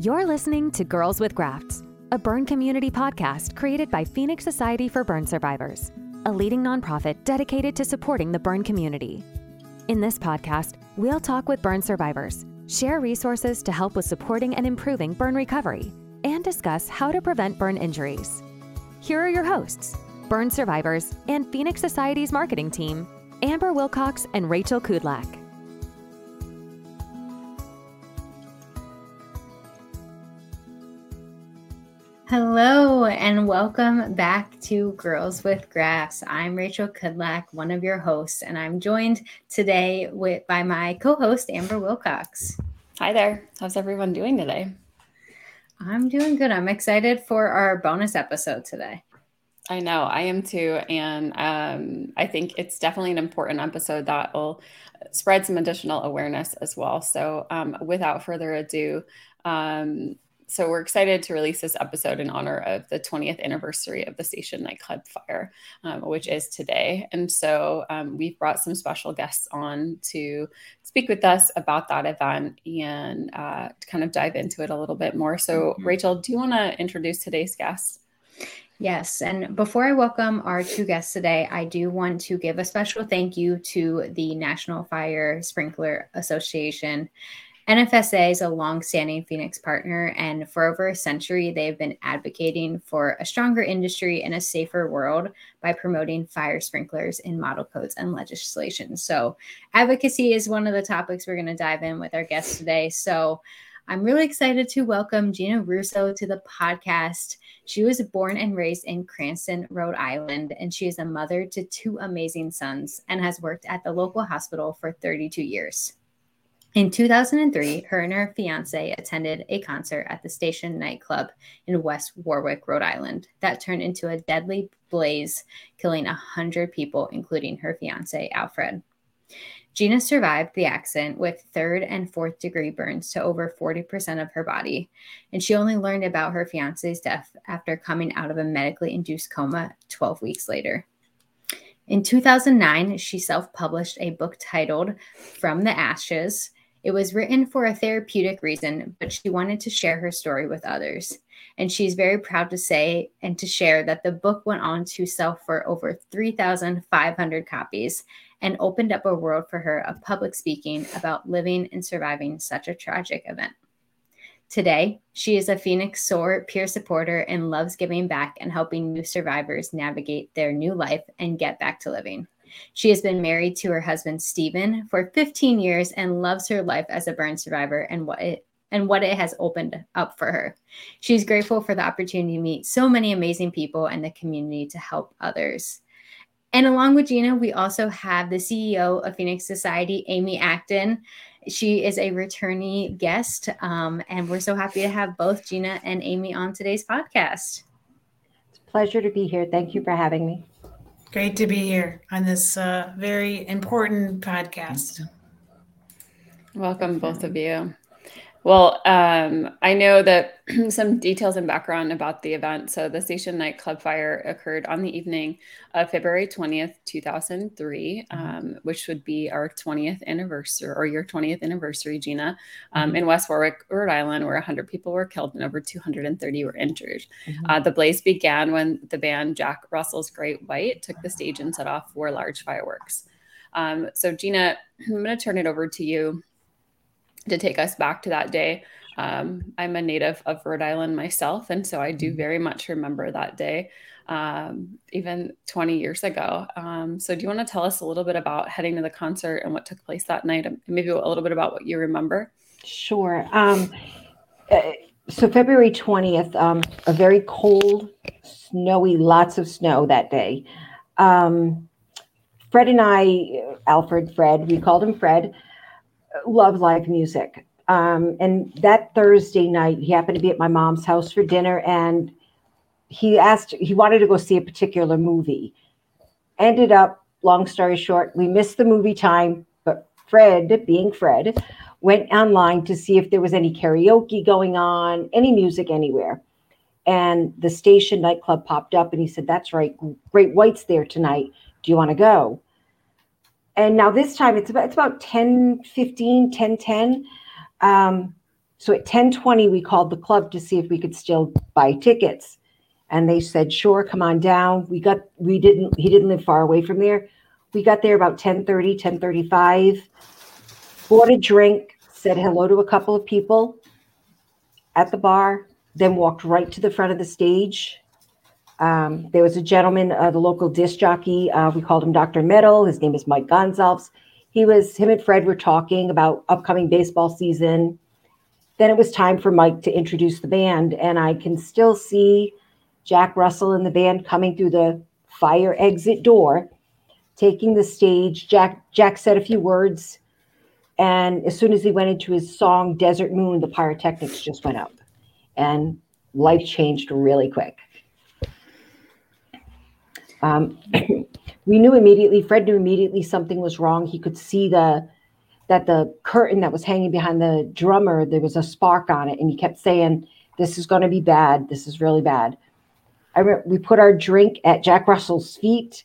You're listening to Girls with Grafts, a burn community podcast created by Phoenix Society for Burn Survivors, a leading nonprofit dedicated to supporting the burn community. In this podcast, we'll talk with burn survivors, share resources to help with supporting and improving burn recovery, and discuss how to prevent burn injuries. Here are your hosts, burn survivors and Phoenix Society's marketing team, Amber Wilcox and Rachel Kudlak. Hello and welcome back to Girls with Grafts. I'm Rachel Kudlak, one of your hosts, and I'm joined today by my co-host, Amber Wilcox. Hi there. How's everyone doing today? I'm doing good. I'm excited for our bonus episode today. I know. I am too. And I think it's definitely an important episode that will spread some additional awareness as well. So without further ado, so we're excited to release this episode in honor of the 20th anniversary of the Station Nightclub Fire, which is today. And so we've brought some special guests on to speak with us about that event and to kind of dive into it a little bit more. So Rachel, do you want to introduce today's guests? Yes. And before I welcome our two guests today, I do want to give a special thank you to the National Fire Sprinkler Association. NFSA is a longstanding Phoenix partner, and for over a century, they've been advocating for a stronger industry and a safer world by promoting fire sprinklers in model codes and legislation. So advocacy is one of the topics we're going to dive in with our guests today. So I'm really excited to welcome Gina Russo to the podcast. She was born and raised in Cranston, Rhode Island, and she is a mother to two amazing sons and has worked at the local hospital for 32 years. In 2003, her and her fiance attended a concert at the Station Nightclub in West Warwick, Rhode Island, that turned into a deadly blaze, killing 100 people, including her fiance, Alfred. Gina survived the accident with third and fourth degree burns to over 40% of her body, and she only learned about her fiance's death after coming out of a medically induced coma 12 weeks later. In 2009, she self-published a book titled From the Ashes. It was written for a therapeutic reason, but she wanted to share her story with others. And she's very proud to say and to share that the book went on to sell for over 3,500 copies and opened up a world for her of public speaking about living and surviving such a tragic event. Today, she is a Phoenix SOAR peer supporter and loves giving back and helping new survivors navigate their new life and get back to living. She has been married to her husband, Stephen, for 15 years and loves her life as a burn survivor and what it has opened up for her. She's grateful for the opportunity to meet so many amazing people and the community to help others. And along with Gina, we also have the CEO of Phoenix Society, Amy Acton. She is a returnee guest, and we're so happy to have both Gina and Amy on today's podcast. It's a pleasure to be here. Thank you for having me. Great to be here on this very important podcast. Welcome, both of you. Well, I know that some details and background about the event. So the Station Nightclub Fire occurred on the evening of February 20th, 2003, which would be our 20th anniversary or your 20th anniversary, Gina, in West Warwick, Rhode Island, where 100 people were killed and over 230 were injured. The blaze began when the band Jack Russell's Great White took the stage and set off four large fireworks. So Gina, I'm going to turn it over to you to take us back to that day. I'm a native of Rhode Island myself, and so I do very much remember that day, even 20 years ago. So do you want to tell us a little bit about heading to the concert and what took place that night, and maybe a little bit about what you remember? Sure. So February 20th, a very cold, snowy, lots of snow that day. Fred and I, we called him Fred, loved live music. And that Thursday night, he happened to be at my mom's house for dinner, and he wanted to go see a particular movie. Ended up, long story short, we missed the movie time, but Fred, being Fred, went online to see if there was any karaoke going on, any music anywhere. And the Station Nightclub popped up, and he said, "That's right, Great White's there tonight. Do you want to go?" And now this time it's about 10:10. So at 10:20, we called the club to see if we could still buy tickets. And they said, sure, come on down. He didn't live far away from there. We got there about 10:30, 10:35, bought a drink, said hello to a couple of people at the bar, then walked right to the front of the stage. There was a gentleman, the local disc jockey. We called him Dr. Metal. His name is Mike Gonsalves. Him and Fred were talking about upcoming baseball season. Then it was time for Mike to introduce the band, and I can still see Jack Russell and the band coming through the fire exit door, taking the stage. Jack said a few words, and as soon as he went into his song, Desert Moon, the pyrotechnics just went up, and life changed really quick. We knew immediately, Fred knew immediately something was wrong. He could see that the curtain that was hanging behind the drummer, there was a spark on it. And he kept saying, this is going to be bad. This is really bad. We put our drink at Jack Russell's feet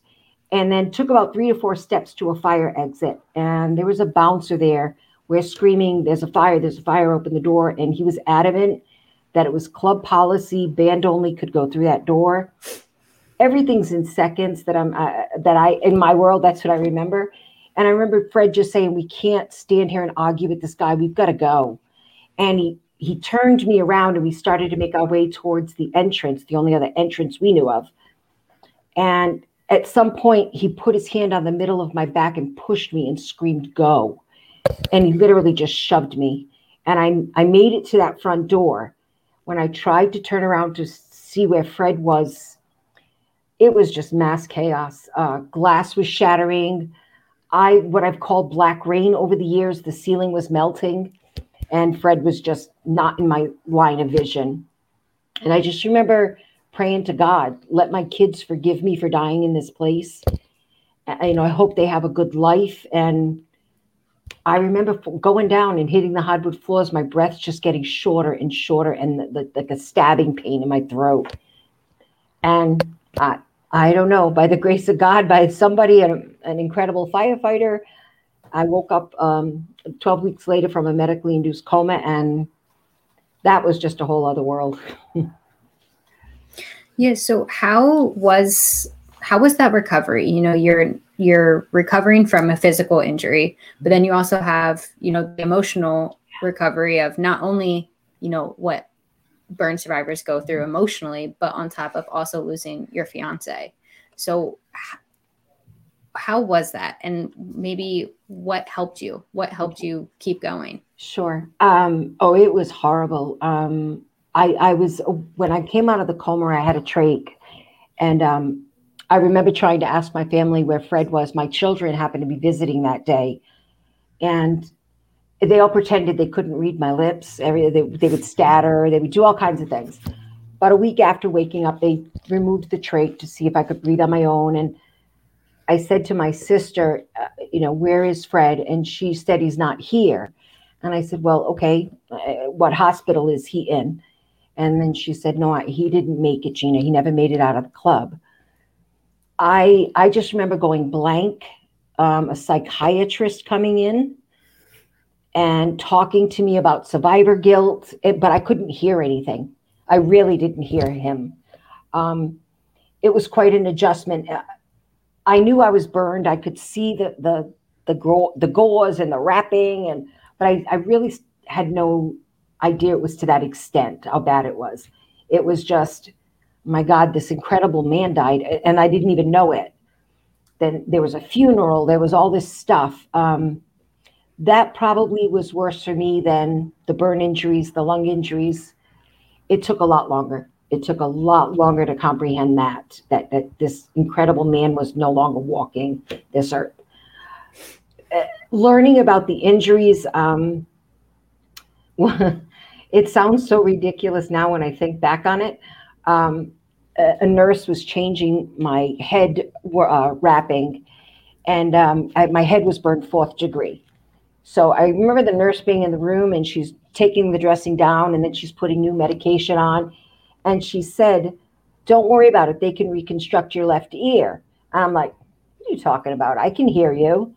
and then took about 3 to 4 steps to a fire exit. And there was a bouncer there. We're screaming, there's a fire, open the door. And he was adamant that it was club policy. Band only could go through that door. Everything's in seconds in my world, that's what I remember. And I remember Fred just saying, we can't stand here and argue with this guy. We've got to go. And he turned me around and we started to make our way towards the entrance, the only other entrance we knew of. And at some point, he put his hand on the middle of my back and pushed me and screamed, go. And he literally just shoved me. And I made it to that front door. When I tried to turn around to see where Fred was, it was just mass chaos. Glass was shattering. What I've called black rain over the years, the ceiling was melting and Fred was just not in my line of vision. And I just remember praying to God, let my kids forgive me for dying in this place. I hope they have a good life. And I remember going down and hitting the hardwood floors, my breath just getting shorter and shorter and like a stabbing pain in my throat. And I don't know, by the grace of God, by somebody, an incredible firefighter, I woke up 12 weeks later from a medically induced coma, and that was just a whole other world. Yeah. So how was that recovery? You're recovering from a physical injury, but then you also have, the emotional recovery of not only, what burn survivors go through emotionally, but on top of also losing your fiance. So how was that? And maybe what helped you? What helped you keep going? Sure. It was horrible. When I came out of the coma, I had a trach. And I remember trying to ask my family where Fred was. My children happened to be visiting that day. And they all pretended they couldn't read my lips. They would stutter. They would do all kinds of things. About a week after waking up, they removed the trach to see if I could breathe on my own. And I said to my sister, where is Fred? And she said, he's not here. And I said, well, okay, what hospital is he in? And then she said, no, he didn't make it, Gina. He never made it out of the club. I just remember going blank, a psychiatrist coming in and talking to me about survivor guilt, but I couldn't hear anything. I really didn't hear him. It was quite an adjustment. I knew I was burned. I could see the gauze and the wrapping, but I really had no idea it was to that extent, how bad it was. It was just, my God, this incredible man died, and I didn't even know it. Then there was a funeral. There was all this stuff. That probably was worse for me than the burn injuries, the lung injuries. It took a lot longer. To comprehend that this incredible man was no longer walking this earth. Learning about the injuries, it sounds so ridiculous now when I think back on it. A nurse was changing my head wrapping, and my head was burned 4th degree. So I remember the nurse being in the room and she's taking the dressing down and then she's putting new medication on. And she said, don't worry about it. They can reconstruct your left ear. And I'm like, what are you talking about? I can hear you.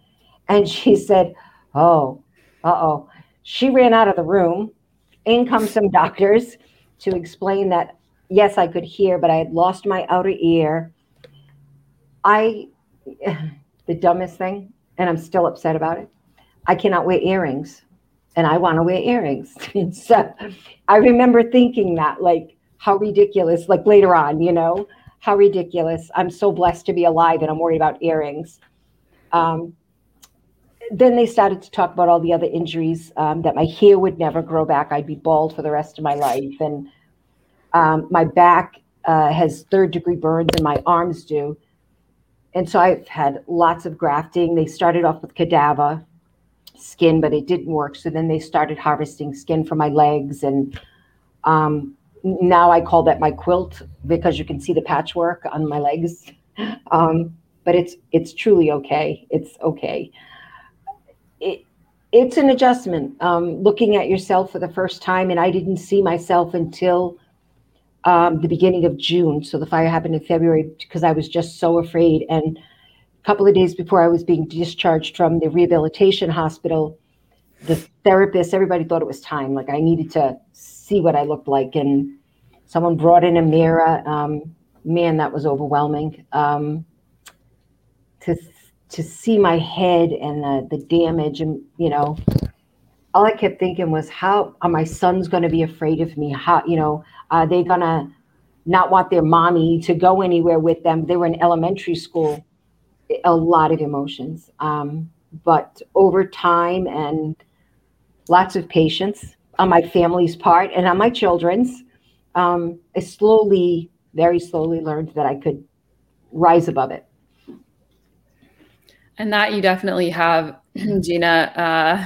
And she said, oh, uh-oh. She ran out of the room In come some doctors to explain that, yes, I could hear, but I had lost my outer ear. The dumbest thing, and I'm still upset about it, I cannot wear earrings, and I want to wear earrings. So I remember thinking that, like, how ridiculous, like later on, you know, how ridiculous. I'm so blessed to be alive and I'm worried about earrings. Then they started to talk about all the other injuries, that my hair would never grow back. I'd be bald for the rest of my life. And my back has 3rd-degree burns and my arms do. And so I've had lots of grafting. They started off with cadaver skin, but it didn't work. So then they started harvesting skin for my legs. And now I call that my quilt because you can see the patchwork on my legs. But it's truly okay. It's okay. It's an adjustment, looking at yourself for the first time. And I didn't see myself until the beginning of June. So the fire happened in February because I was just so afraid. And a couple of days before I was being discharged from the rehabilitation hospital, the therapist, everybody thought it was time. Like I needed to see what I looked like. And someone brought in a mirror. Man, that was overwhelming. To see my head and the damage, and you know, all I kept thinking was, how are my sons going to be afraid of me? How, you know, are they going to not want their mommy to go anywhere with them? They were in elementary school. A lot of emotions, but over time and lots of patience on my family's part and on my children's, I slowly, very slowly learned that I could rise above it. And that you definitely have, Gina,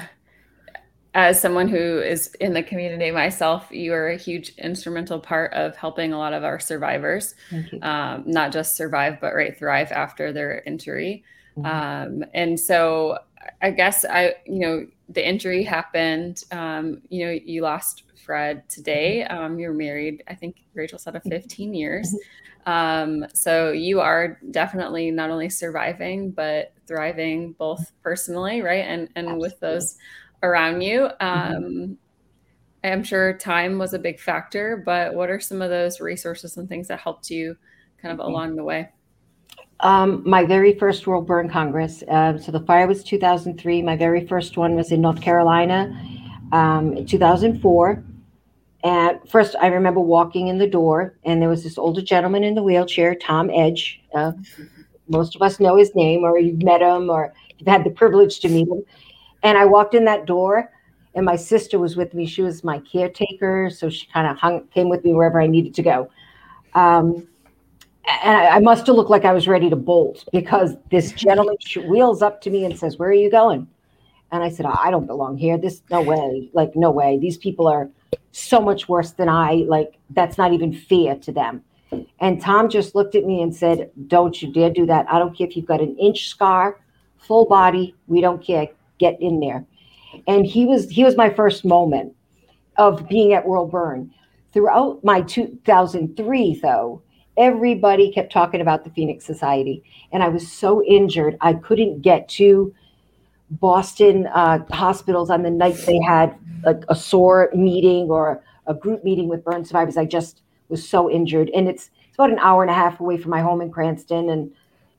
as someone who is in the community myself, you are a huge instrumental part of helping a lot of our survivors, not just survive, but thrive after their injury. Mm-hmm. And so I guess the injury happened, you lost Fred today. You're married, I think Rachel said, of 15 years. So you are definitely not only surviving, but thriving both personally, right? And Absolutely. With those around you. I'm sure time was a big factor, but what are some of those resources and things that helped you kind of along the way? My very first World Burn Congress. So the fire was 2003. My very first one was in North Carolina in 2004. And first, I remember walking in the door, and there was this older gentleman in the wheelchair, Tom Edge. Most of us know his name, or you've met him, or you've had the privilege to meet him. And I walked in that door, and my sister was with me. She was my caretaker, so she kind of came with me wherever I needed to go. And I must have looked like I was ready to bolt, because this gentleman wheels up to me and says, "Where are you going?" And I said, "I don't belong here. No way. These people are so much worse than I. Like, that's not even fair to them." And Tom just looked at me and said, "Don't you dare do that. I don't care if you've got an inch scar, full body. We don't care. Get in there." And he was my first moment of being at World Burn. Throughout my 2003, though, everybody kept talking about the Phoenix Society. And I was so injured, I couldn't get to Boston hospitals on the night they had like a SOAR meeting or a group meeting with burn survivors. I just was so injured. And it's about an hour and a half away from my home in Cranston, and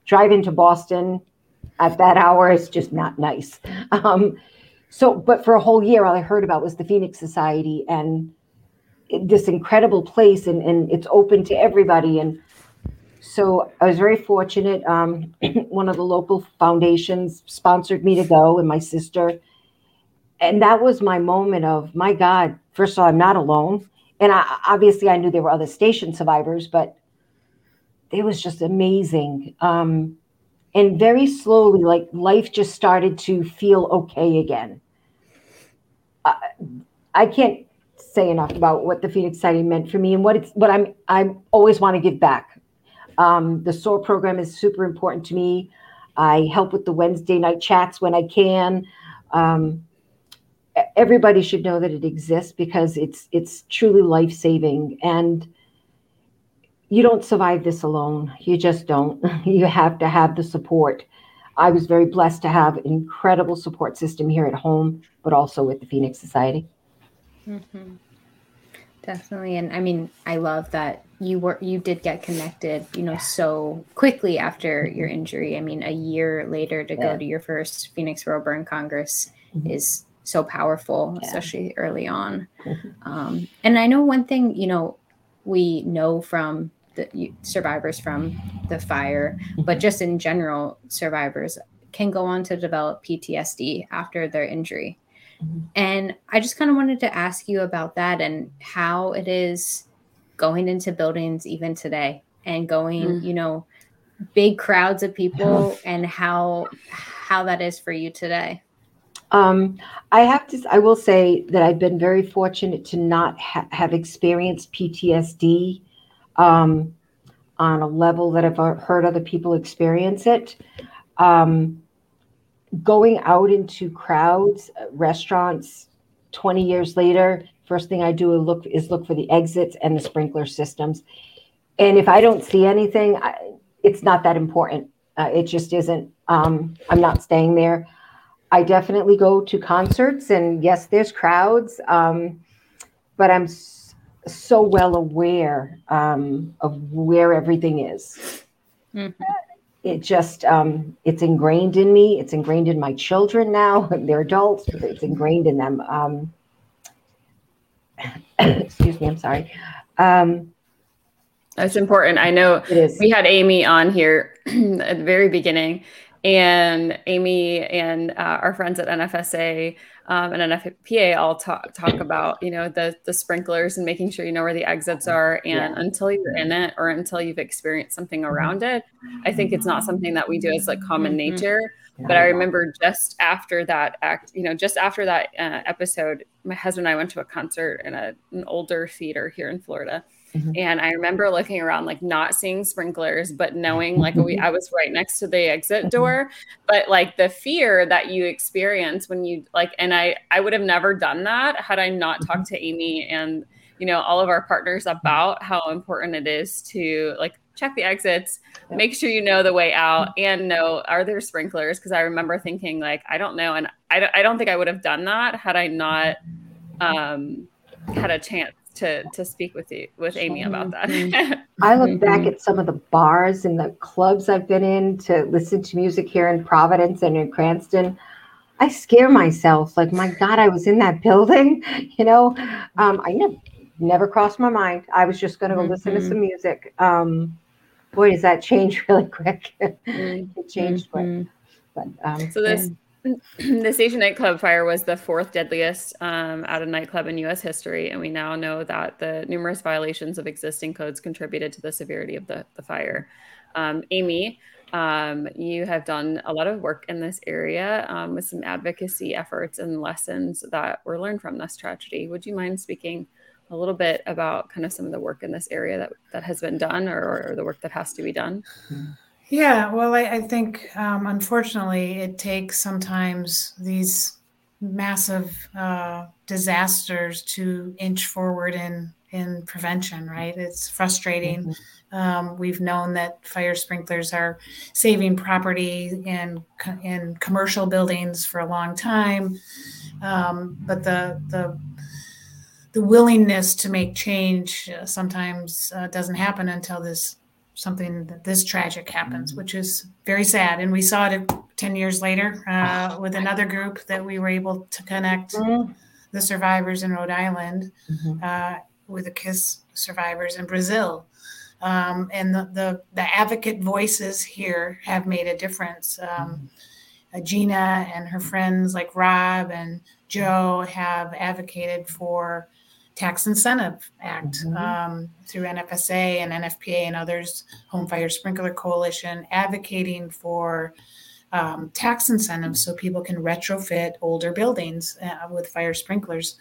driving to Boston at that hour is just not nice. But for a whole year, all I heard about was the Phoenix Society and this incredible place, and it's open to everybody. And so I was very fortunate. One of the local foundations sponsored me to go, and my sister. And that was my moment of, my God, first of all, I'm not alone. And I knew there were other station survivors, but it was just amazing. And very slowly, like, life just started to feel okay again. I can't say enough about what the Phoenix Society meant for me and what I always want to give back. The SOAR program is super important to me. I help with the Wednesday night chats when I can. Everybody should know that it exists, because it's truly life-saving, and you don't survive this alone. You just don't. You have to have the support. I was very blessed to have an incredible support system here at home, but also with the Phoenix Society. Mm-hmm. Definitely. And I mean, I love that you did get connected, so quickly after your injury. I mean, a year later to go to your first Phoenix World Burn Congress is so powerful, especially early on. And I know one thing, we know from the survivors from the fire, but just in general, survivors can go on to develop PTSD after their injury. And I just kind of wanted to ask you about that and how it is going into buildings even today and going, big crowds of people and how that is for you today. I will say that I've been very fortunate to not have experienced PTSD on a level that I've heard other people experience it. Going out into crowds, restaurants, 20 years later, first thing I do is look for the exits and the sprinkler systems. And if I don't see anything, it's not that important. It just isn't. I'm not staying there. I definitely go to concerts, and yes, there's crowds, but I'm so well aware of where everything is. Mm-hmm. It just, it's ingrained in me. It's ingrained in my children now. They're adults, but it's ingrained in them. Excuse me, I'm sorry. That's important. I know it is. We had Amy on here at the very beginning, and Amy and our friends at NFSA and NFPA all talk about, the sprinklers and making sure you know where the exits are. And until you're in it or until you've experienced something around it, I think it's not something that we do as like common nature. But I remember just after that episode, my husband and I went to a concert in an older theater here in Florida. Mm-hmm. And I remember looking around, like not seeing sprinklers, but knowing like I was right next to the exit door, but like the fear that you experience when you like, and I would have never done that had I not talked to Amy and, all of our partners about how important it is to like check the exits, make sure you know the way out and know, are there sprinklers? Cause I remember thinking like, I don't know. And I don't think I would have done that had I not had a chance to speak with Amy about that. I look back at some of the bars and the clubs I've been in to listen to music here in Providence and in Cranston. I scare myself. Like, my God, I was in that building, I never crossed my mind. I was just going to go listen to some music. Boy, does that change really quick. It changed quick. But so this, the Station Nightclub Fire was the fourth deadliest at a nightclub in U.S. history, and we now know that the numerous violations of existing codes contributed to the severity of the fire. Amy, you have done a lot of work in this area with some advocacy efforts and lessons that were learned from this tragedy. Would you mind speaking a little bit about kind of some of the work in this area that has been done or the work that has to be done? Mm-hmm. Yeah, well, I think, unfortunately, it takes sometimes these massive disasters to inch forward in prevention, right? It's frustrating. Mm-hmm. We've known that fire sprinklers are saving property in commercial buildings for a long time, but the willingness to make change sometimes doesn't happen until this tragic happens, which is very sad. And we saw it 10 years later with another group that we were able to connect the survivors in Rhode Island with the KISS survivors in Brazil. And the advocate voices here have made a difference. Gina and her friends like Rob and Joe have advocated for Tax Incentive Act through NFSA and NFPA and others, Home Fire Sprinkler Coalition, advocating for tax incentives so people can retrofit older buildings with fire sprinklers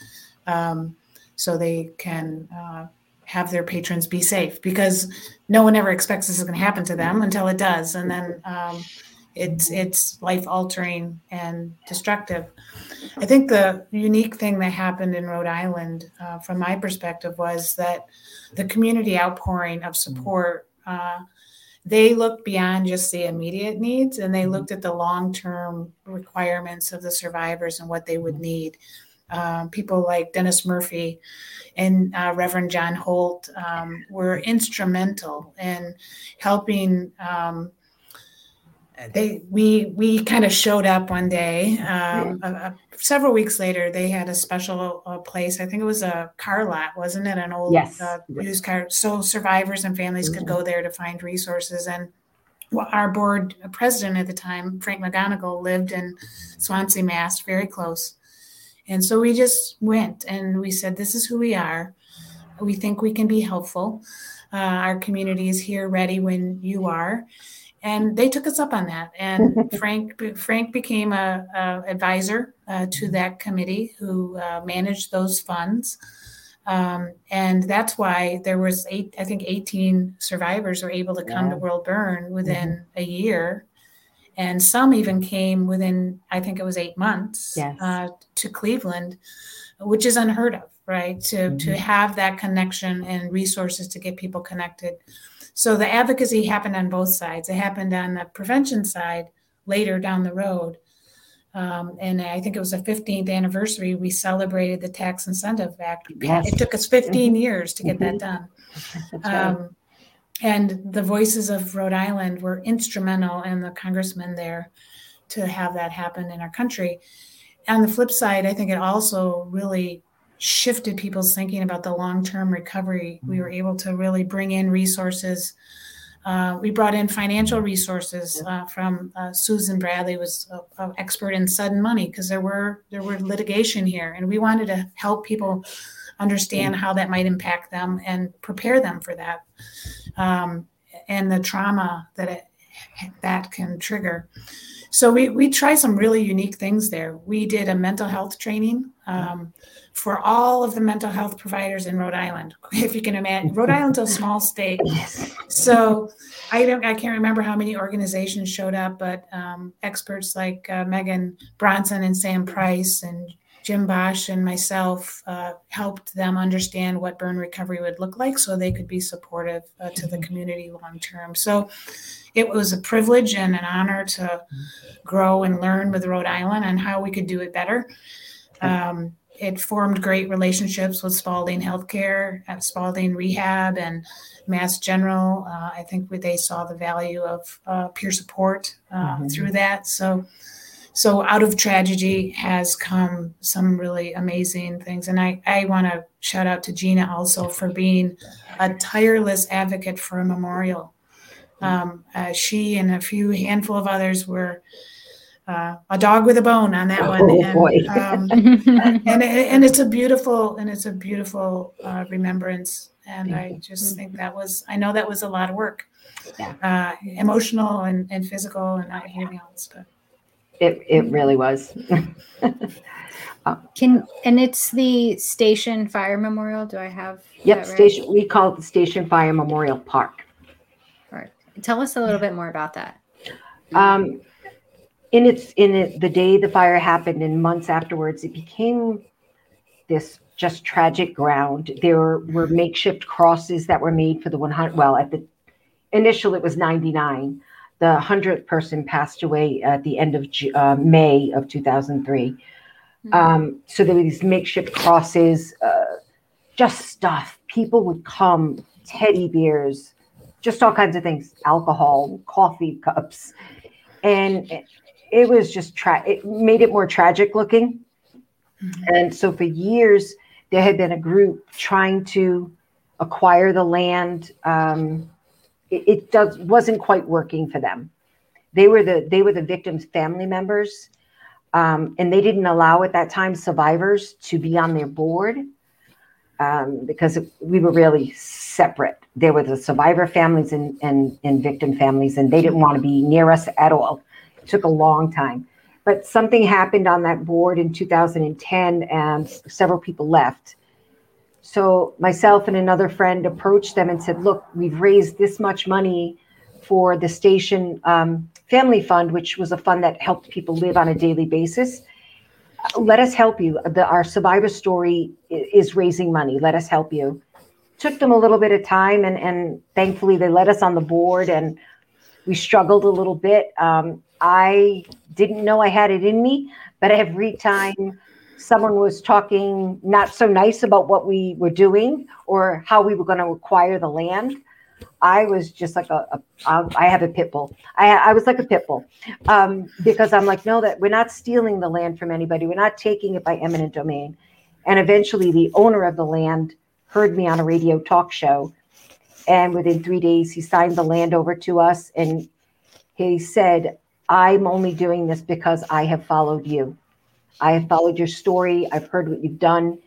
so they can have their patrons be safe, because no one ever expects this is going to happen to them until it does. And then it's life-altering and destructive. I think the unique thing that happened in Rhode Island, from my perspective, was that the community outpouring of support, they looked beyond just the immediate needs, and they looked at the long-term requirements of the survivors and what they would need. people like Dennis Murphy and Reverend John Holt were instrumental in helping. We kind of showed up one day. Several weeks later, they had a special place. I think it was a car lot, wasn't it? An old used car. So survivors and families could go there to find resources. And our board president at the time, Frank McGonagall, lived in Swansea, Mass., very close. And so we just went and we said, this is who we are. We think we can be helpful. Our community is here ready when you are. And they took us up on that. And Frank became a advisor to that committee who managed those funds. And that's why there was 18 survivors were able to come to World Burn within a year. And some even came within, I think it was 8 months to Cleveland, which is unheard of, right? To have that connection and resources to get people connected. So the advocacy happened on both sides. It happened on the prevention side later down the road. And I think it was the 15th anniversary. We celebrated the Tax Incentive Act. Yes. It took us 15 years to get that done. Right. And the voices of Rhode Island were instrumental in the congressman there to have that happen in our country. On the flip side, I think it also really shifted people's thinking about the long-term recovery. We were able to really bring in resources. We brought in financial resources from Susan Bradley, was an expert in sudden money, because there were litigation here, and we wanted to help people understand how that might impact them and prepare them for that, and the trauma that can trigger. So we tried some really unique things there. We did a mental health training for all of the mental health providers in Rhode Island. If you can imagine, Rhode Island's a small state. So I can't remember how many organizations showed up, but experts like Megan Bronson and Sam Price and Jim Bosch and myself helped them understand what burn recovery would look like so they could be supportive to the community long term. So it was a privilege and an honor to grow and learn with Rhode Island and how we could do it better. It formed great relationships with Spalding Healthcare, Spalding Rehab, and Mass General. I think they saw the value of peer support through that. So out of tragedy has come some really amazing things. And I want to shout out to Gina also for being a tireless advocate for a memorial. She and a few handful of others were a dog with a bone on that one. And it's a beautiful remembrance. And I just think that was a lot of work, emotional and physical and everything else, but. It really was. And it's the Station Fire Memorial. Do I have? Yep, that right? Station. We call it the Station Fire Memorial Park. All right. Tell us a little bit more about that. The day the fire happened and months afterwards, it became this just tragic ground. There were makeshift crosses that were made for the 100. Well, at the initial, it was 99. The 100th person passed away at the end of May of 2003. So there were these makeshift crosses, just stuff. People would come, teddy bears, just all kinds of things, alcohol, coffee cups. And it was just, it made it more tragic looking. And so for years, there had been a group trying to acquire the land. It wasn't quite working for them. They were the victims' family members, and they didn't allow at that time survivors to be on their board because we were really separate. There were the survivor families and victim families, and they didn't want to be near us at all. It took a long time, but something happened on that board in 2010, and several people left. So myself and another friend approached them and said, look, we've raised this much money for the Station Family Fund, which was a fund that helped people live on a daily basis. Let us help you. Our survivor story is raising money. Let us help you. Took them a little bit of time, and thankfully they let us on the board, and we struggled a little bit. I didn't know I had it in me, but every time someone was talking not so nice about what we were doing or how we were going to acquire the land, I was just like I have a pit bull. I was like a pit bull because I'm like, no, that we're not stealing the land from anybody. We're not taking it by eminent domain. And eventually the owner of the land heard me on a radio talk show. And within 3 days, he signed the land over to us. And he said, I'm only doing this because I have followed you. I have followed your story. I've heard what you've done.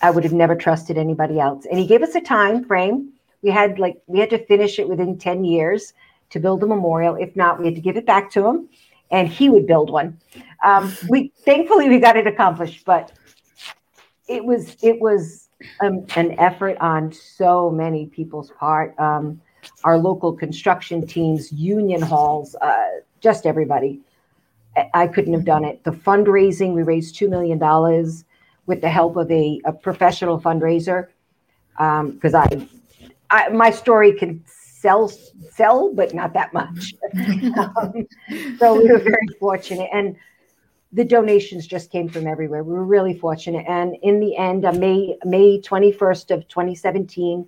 I would have never trusted anybody else. And he gave us a time frame. We had to finish it within 10 years to build a memorial. If not, we had to give it back to him, and he would build one. Thankfully we got it accomplished, but it was an effort on so many people's part. Our local construction teams, union halls, just everybody. I couldn't have done it. The fundraising, we raised $2 million with the help of a professional fundraiser because my story can sell, but not that much. So we were very fortunate. And the donations just came from everywhere. We were really fortunate. And in the end, on May 21st of 2017,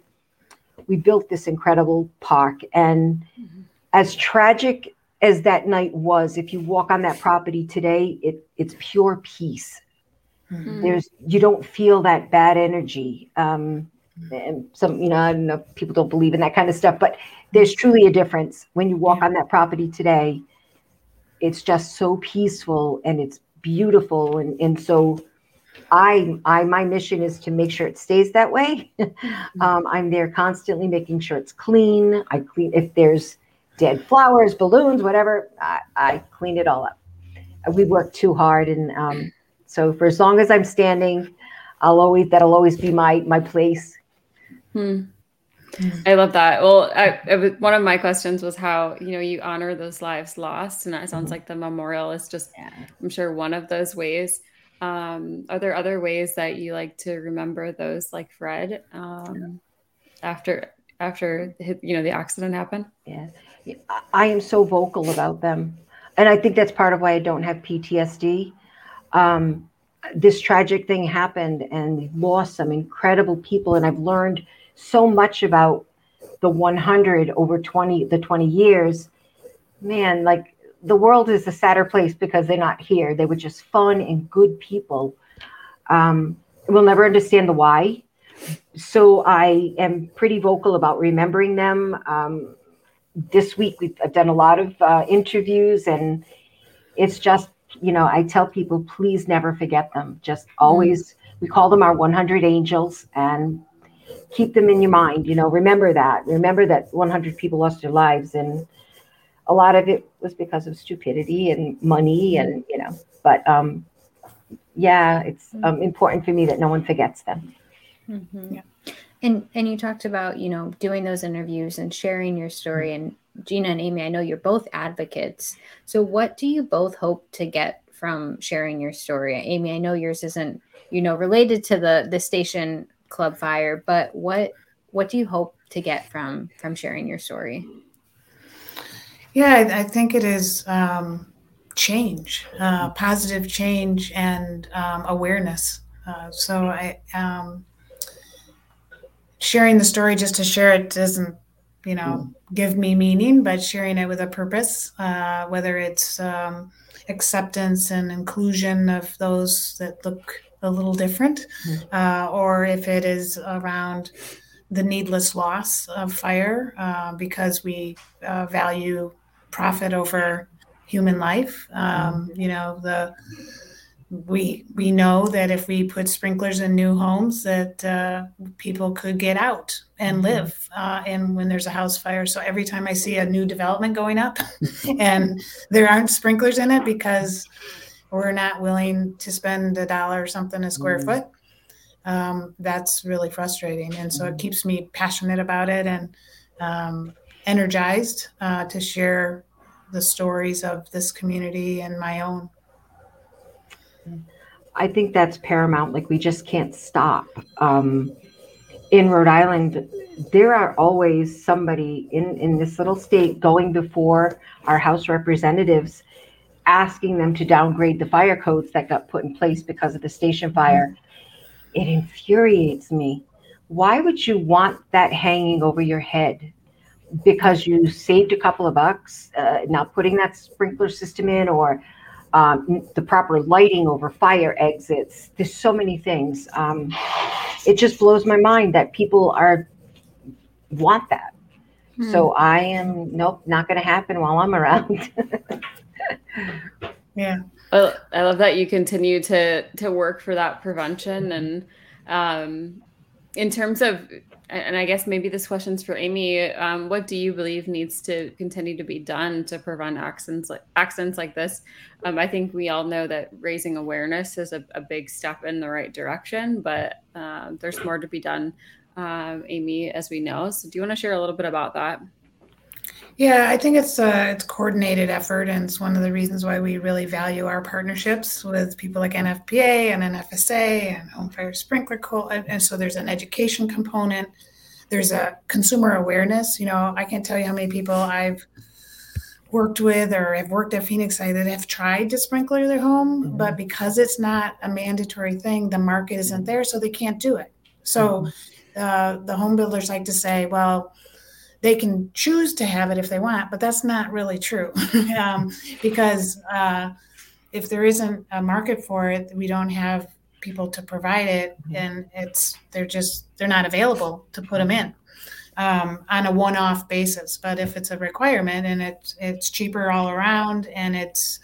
we built this incredible park. And as tragic as that night was, if you walk on that property today, it's pure peace. Mm-hmm. You don't feel that bad energy. And some, I don't know, people don't believe in that kind of stuff, but there's truly a difference when you walk on that property today. It's just so peaceful and it's beautiful. And so my mission is to make sure it stays that way. I'm there constantly making sure it's clean. I clean, if there's dead flowers, balloons, whatever, I clean it all up. We work too hard. And so for as long as I'm standing, that'll always be my place. Hmm. I love that. Well, one of my questions was how, you honor those lives lost. And that sounds like the memorial is just, I'm sure, one of those ways. Are there other ways that you like to remember those like Fred after the accident happened? Yeah. I am so vocal about them. And I think that's part of why I don't have PTSD. This tragic thing happened and we lost some incredible people. And I've learned so much about the 100 over 20 years, man, like the world is a sadder place because they're not here. They were just fun and good people. We'll never understand the why. So I am pretty vocal about remembering them. This week, I've done a lot of interviews, and it's just, I tell people, please never forget them. Just always, we call them our 100 angels, and keep them in your mind, remember that 100 people lost their lives. And a lot of it was because of stupidity and money and, it's important for me that no one forgets them. Mm-hmm. Yeah. And you talked about, doing those interviews and sharing your story, and Gina and Amy, I know you're both advocates. So what do you both hope to get from sharing your story? Amy, I know yours isn't, related to the station Club Fire, but what do you hope to get from sharing your story? Yeah, I think it is change, positive change, and awareness. So I sharing the story just to share it doesn't, give me meaning, but sharing it with a purpose, whether it's acceptance and inclusion of those that look a little different, or if it is around the needless loss of fire because we value profit over human life. We know that if we put sprinklers in new homes that people could get out and live and when there's a house fire. So every time I see a new development going up and there aren't sprinklers in it because we're not willing to spend $1 or something a square foot. That's really frustrating. And so it keeps me passionate about it and energized to share the stories of this community and my own. I think that's paramount. Like, we just can't stop. In Rhode Island, there are always somebody in this little state going before our House representatives asking them to downgrade the fire codes that got put in place because of the station fire. It infuriates me. Why would you want that hanging over your head? Because you saved a couple of bucks, not putting that sprinkler system in, or the proper lighting over fire exits. There's so many things. It just blows my mind that people want that. So I am, nope, not going to happen while I'm around. Yeah. Well, I love that you continue to work for that prevention. And in terms of, and I guess maybe this question's for Amy, what do you believe needs to continue to be done to prevent accidents like this? I think we all know that raising awareness is a big step in the right direction, but there's more to be done, Amy, as we know. So do you want to share a little bit about that? Yeah, I think it's coordinated effort, and it's one of the reasons why we really value our partnerships with people like NFPA and NFSA and Home Fire Sprinkler Coalition. And so there's an education component. There's a consumer awareness. You know, I can't tell you how many people I've worked with or have worked at Phoenix that have tried to sprinkler their home, mm-hmm. but because it's not a mandatory thing, the market isn't there, so they can't do it. So the home builders like to say, well, they can choose to have it if they want, but that's not really true. Because if there isn't a market for it, we don't have people to provide it, and they're not available to put them in on a one-off basis. But if it's a requirement and it's cheaper all around, and it's,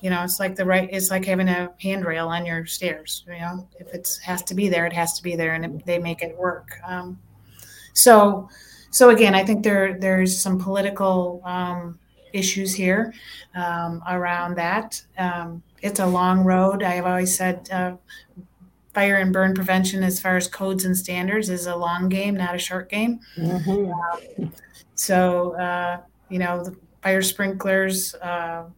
you know, it's like having a handrail on your stairs, you know, if it has to be there, it has to be there, and they make it work. So again, I think there's some political issues here around that. It's a long road. I have always said fire and burn prevention, as far as codes and standards, is a long game, not a short game. Mm-hmm. You know, the fire sprinklers,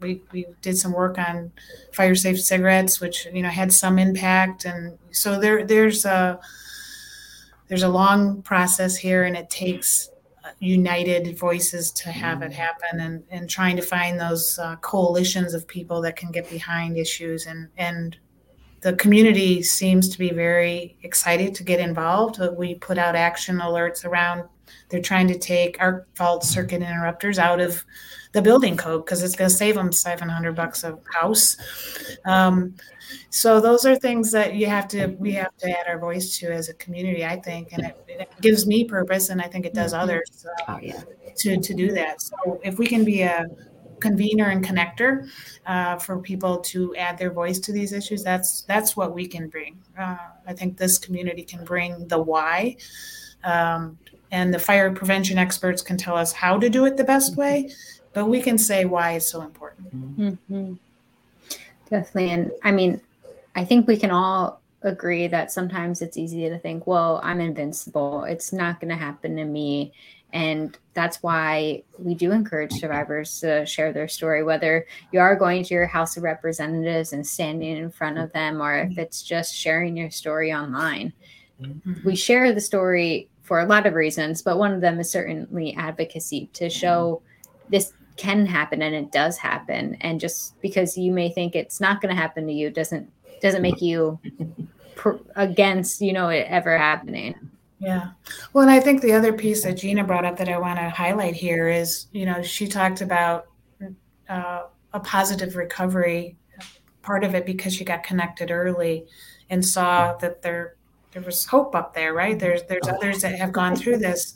we did some work on fire safe cigarettes, which, you know, had some impact. And so there's a long process here, and it takes united voices to have it happen, and trying to find those coalitions of people that can get behind issues. And the community seems to be very excited to get involved. We put out action alerts around, they're trying to take arc fault circuit interrupters out of the building code because it's going to save them $700 a house. So those are things that we have to add our voice to as a community, I think, and it gives me purpose, and I think it does others to do that. So if we can be a convener and connector for people to add their voice to these issues, that's what we can bring. I think this community can bring the why. And the fire prevention experts can tell us how to do it the best way, but we can say why it's so important. Mm-hmm. Definitely. And I mean, I think we can all agree that sometimes it's easy to think, well, I'm invincible. It's not going to happen to me. And that's why we do encourage survivors to share their story, whether you are going to your House of Representatives and standing in front of them, or if it's just sharing your story online. Mm-hmm. We share the story for a lot of reasons, but one of them is certainly advocacy, to show this can happen and it does happen. And just because you may think it's not going to happen to you doesn't make you against, you know, it ever happening. Yeah. Well, and I think the other piece that Gina brought up that I want to highlight here is, you know, she talked about a positive recovery, part of it because she got connected early and saw that there was hope up there, right? There's others that have gone through this.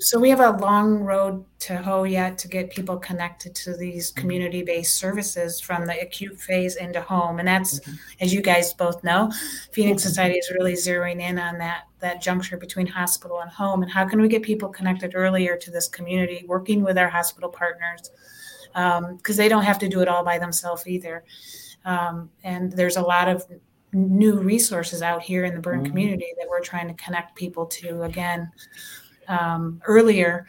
So we have a long road to hoe yet to get people connected to these community-based services from the acute phase into home. And that's, as you guys both know, Phoenix Society is really zeroing in on that juncture between hospital and home. And how can we get people connected earlier to this community, working with our hospital partners? Because they don't have to do it all by themselves either. And there's a lot of new resources out here in the burn community that we're trying to connect people to again earlier,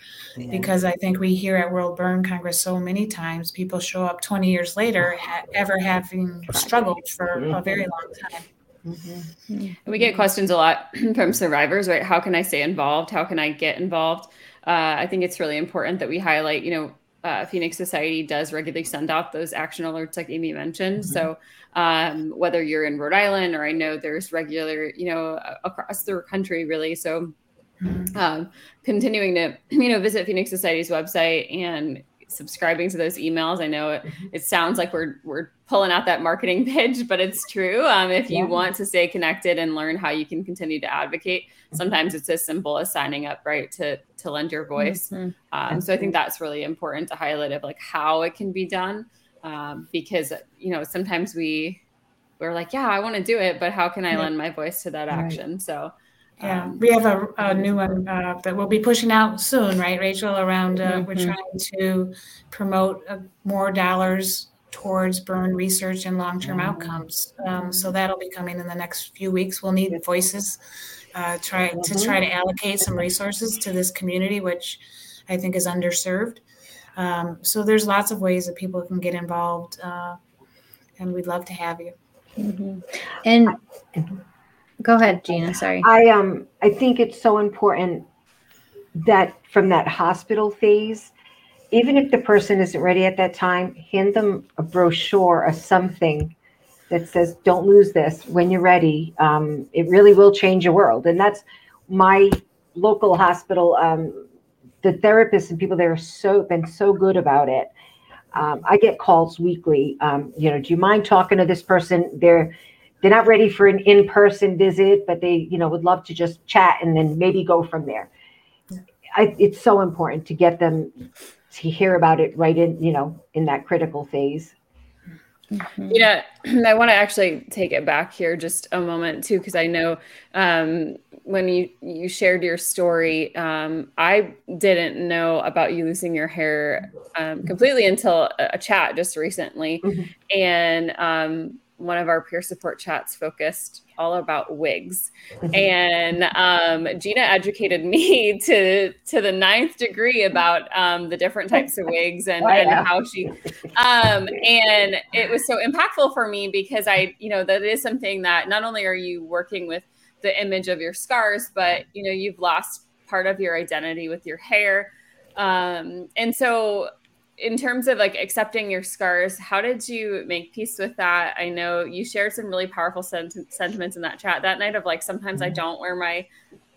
because I think we hear at World Burn Congress so many times people show up 20 years later ever having struggled for a very long time. Mm-hmm. And we get questions a lot from survivors, right? How can I stay involved? How can I get involved? I think it's really important that we highlight, you know, Phoenix Society does regularly send out those action alerts like Amy mentioned. Mm-hmm. So whether you're in Rhode Island, or I know there's regular, across the country really. So continuing to, visit Phoenix Society's website and subscribing to those emails. I know it sounds like we're pulling out that marketing pitch, but it's true. If you want to stay connected and learn how you can continue to advocate, sometimes it's as simple as signing up, right, to lend your voice. Mm-hmm. So I think that's really important to highlight of like how it can be done, because sometimes we're like, yeah, I want to do it, but how can I lend my voice to that action? Right. So. Yeah, we have a new one that we'll be pushing out soon, right, Rachel? Around we're trying to promote more dollars towards burn research and long-term outcomes. So that'll be coming in the next few weeks. We'll need voices to allocate some resources to this community, which I think is underserved. So there's lots of ways that people can get involved, and we'd love to have you. Mm-hmm. And. Go ahead, Gina. Sorry. I think it's so important that from that hospital phase, even if the person isn't ready at that time, hand them a brochure or something that says, "Don't lose this. When you're ready, it really will change your world." And that's my local hospital. The therapists and people there are been so good about it. I get calls weekly. Do you mind talking to this person? They're not ready for an in-person visit, but they, would love to just chat and then maybe go from there. It's so important to get them to hear about it right in that critical phase. Mm-hmm. I want to actually take it back here just a moment too, because I know when you shared your story, I didn't know about you losing your hair completely until a chat just recently. Mm-hmm. And one of our peer support chats focused all about wigs. And Gina educated me to the ninth degree about the different types of wigs and how she, and it was so impactful for me because that is something that not only are you working with the image of your scars, but you've lost part of your identity with your hair. And so in terms of like accepting your scars, how did you make peace with that? I know you shared some really powerful sentiments in that chat that night of like, sometimes I don't wear my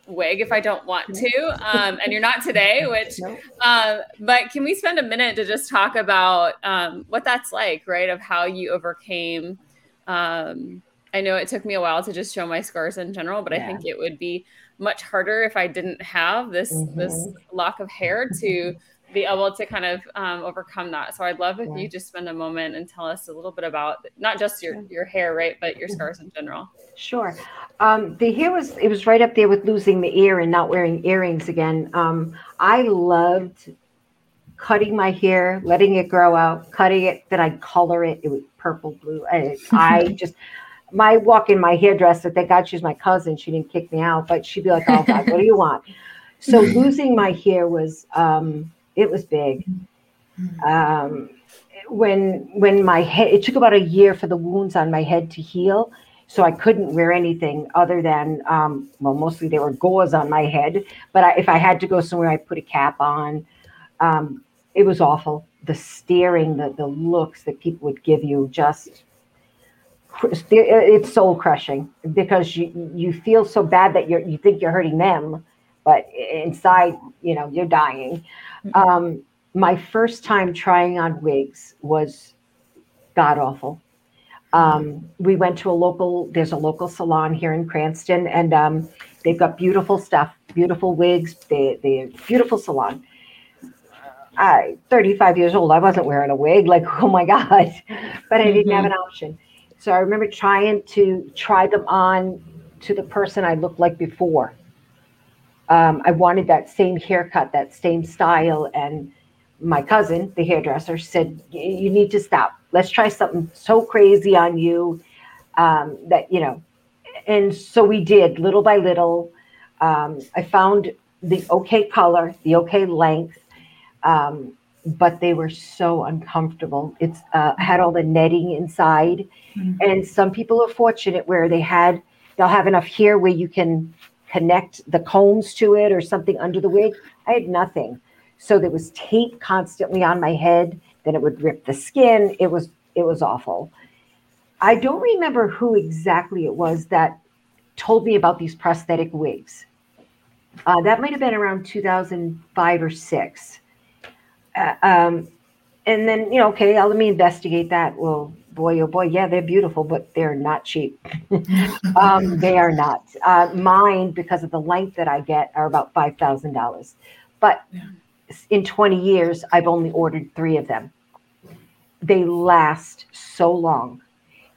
wig if I don't want to, and you're not today, which, but can we spend a minute to just talk about what that's like, right? Of how you overcame, I know it took me a while to just show my scars in general, but I think it would be much harder if I didn't have this lock of hair to be able to kind of overcome that. So I'd love if you just spend a moment and tell us a little bit about not just your hair, right, but your scars in general. Sure. The hair was right up there with losing the ear and not wearing earrings again. I loved cutting my hair, letting it grow out, cutting it, then I'd color it. It was purple, blue. My walk in my hairdresser, thank God she's my cousin. She didn't kick me out, but she'd be like, "Oh God, what do you want?" So losing my hair was... it was big. When my head, it took about a year for the wounds on my head to heal. So I couldn't wear anything other than, mostly they were gauze on my head. But if I had to go somewhere, I put a cap on. It was awful. The staring, the looks that people would give you, just, it's soul crushing because you feel so bad that you think you're hurting them. But inside, you're dying. My first time trying on wigs was god awful. We went to there's a local salon here in Cranston, and they've got beautiful stuff, beautiful wigs, the beautiful salon. I, 35 years old, I wasn't wearing a wig, like, oh my God, but I didn't have an option. So I remember trying to try them on to the person I looked like before. I wanted that same haircut, that same style. And my cousin, the hairdresser, said, "You need to stop. Let's try something so crazy on you that. And so we did, little by little. I found the okay color, the okay length, but they were so uncomfortable. It's had all the netting inside. Mm-hmm. And some people are fortunate where they'll have enough hair where you can connect the combs to it or something under the wig. I had nothing. So there was tape constantly on my head. Then it would rip the skin. It was awful. I don't remember who exactly it was that told me about these prosthetic wigs. That might have been around 2005 or 6. And then, you know, okay, let me investigate that. Well, boy, oh boy, yeah, they're beautiful, but they're not cheap. They are not. Mine, because of the length that I get, are about $5,000. But in 20 years, I've only ordered 3 of them. They last so long.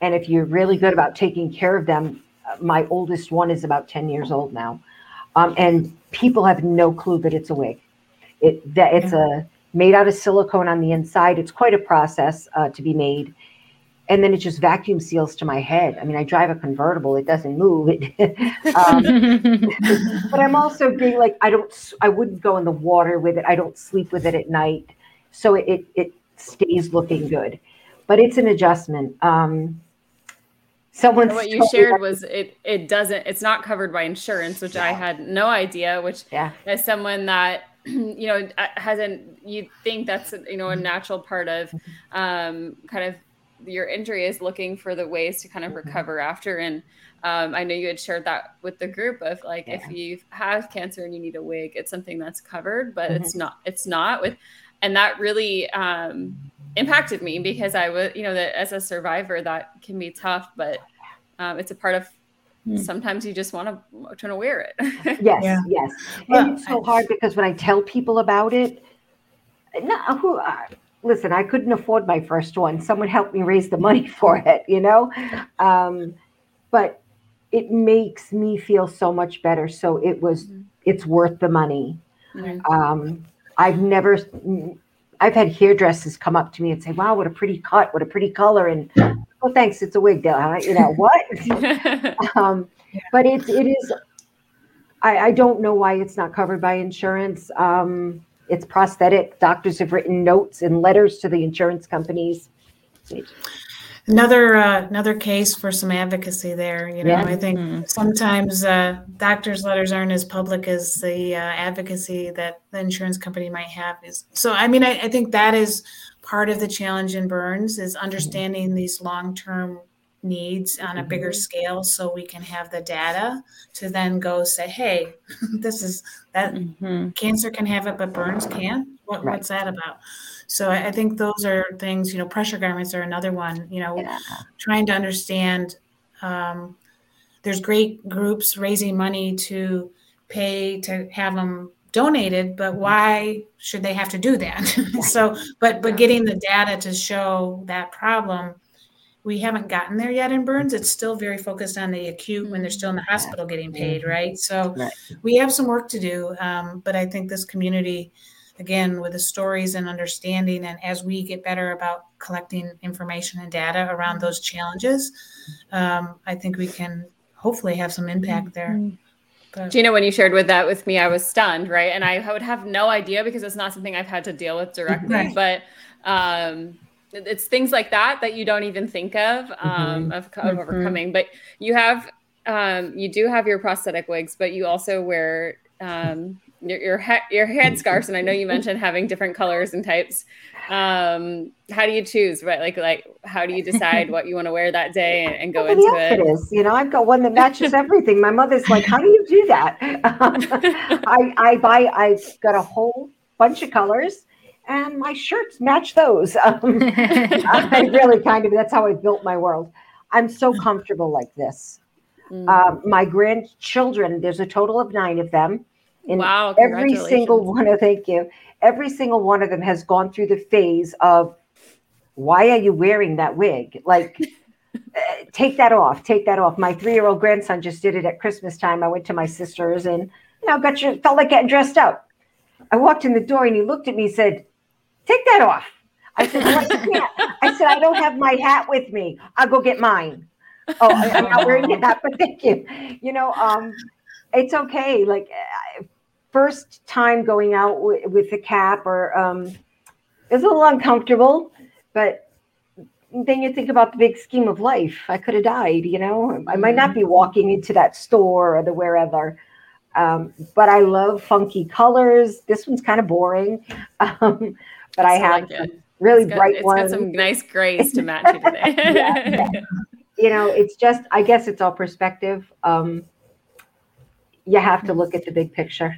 And if you're really good about taking care of them, my oldest one is about 10 years old now. And people have no clue that it's a wig. It's made out of silicone on the inside. It's quite a process to be made. And then it just vacuum seals to my head. I mean, I drive a convertible. It doesn't move. But I'm also being like, I wouldn't go in the water with it. I don't sleep with it at night. So it stays looking good. But it's an adjustment. Someone what you shared was it's not covered by insurance, which I had no idea, which as someone that, you know, hasn't, you think that's, you know, a natural part of kind of your injury is looking for the ways to kind of recover after. And I know you had shared that with the group of like, if you have cancer and you need a wig, it's something that's covered, but it's not with, and that really, impacted me because I was, you know, that as a survivor, that can be tough, but it's a part of sometimes you just want to try to wear it. Yes. Well, and it's so hard because when I tell people about it, listen, I couldn't afford my first one. Someone helped me raise the money for it, you know, but it makes me feel so much better. So it's worth the money. Mm-hmm. I've had hairdressers come up to me and say, wow, what a pretty cut, what a pretty color. And, oh, thanks, it's a wig, you know, what? But it is, I don't know why it's not covered by insurance. It's prosthetic. Doctors have written notes and letters to the insurance companies. Another case for some advocacy there. You know, I think sometimes doctors' letters aren't as public as the advocacy that the insurance company might have. So, I mean, I think that is part of the challenge in burns is understanding these long-term needs on a bigger scale so we can have the data to then go say, hey, this is that cancer can have it, but burns can't. What's that about? So I think those are things, you know, pressure garments are another one, you know, trying to understand there's great groups raising money to pay to have them donated, but why should they have to do that? So, but getting the data to show that problem, we haven't gotten there yet in burns. It's still very focused on the acute when they're still in the hospital getting paid, right? So we have some work to do, but I think this community, again, with the stories and understanding, and as we get better about collecting information and data around those challenges, I think we can hopefully have some impact there. But Gina, when you shared with me, I was stunned, right? And I would have no idea because it's not something I've had to deal with directly, but it's things like that you don't even think of overcoming. But you have, you do have your prosthetic wigs, but you also wear, your head scarves, and I know you mentioned having different colors and types. How do you choose? Right, like how do you decide what you want to wear that day and go into it? You know, I've got one that matches everything. My mother's like, "How do you do that?" I've got a whole bunch of colors, and my shirts match those. I really that's how I built my world. I'm so comfortable like this. My grandchildren, there's a total of 9 of them. And every single one of every single one of them has gone through the phase of, why are you wearing that wig? Like, take that off. My 3-year-old grandson just did it at Christmas time. I went to my sister's and, you know, felt like getting dressed up. I walked in the door and he looked at me and said, take that off. I said, well, I said, I don't have my hat with me. I'll go get mine. Oh, I'm not wearing your hat, but thank you. You know, it's okay. Like, first time going out with the cap or it's a little uncomfortable, but then you think about the big scheme of life. I could have died, you know, I might not be walking into that store or the wherever. But I love funky colors. This one's kind of boring, but I have like really bright ones. It's got some nice grays to match you today. Yeah. You know, it's just, I guess it's all perspective. You have to look at the big picture.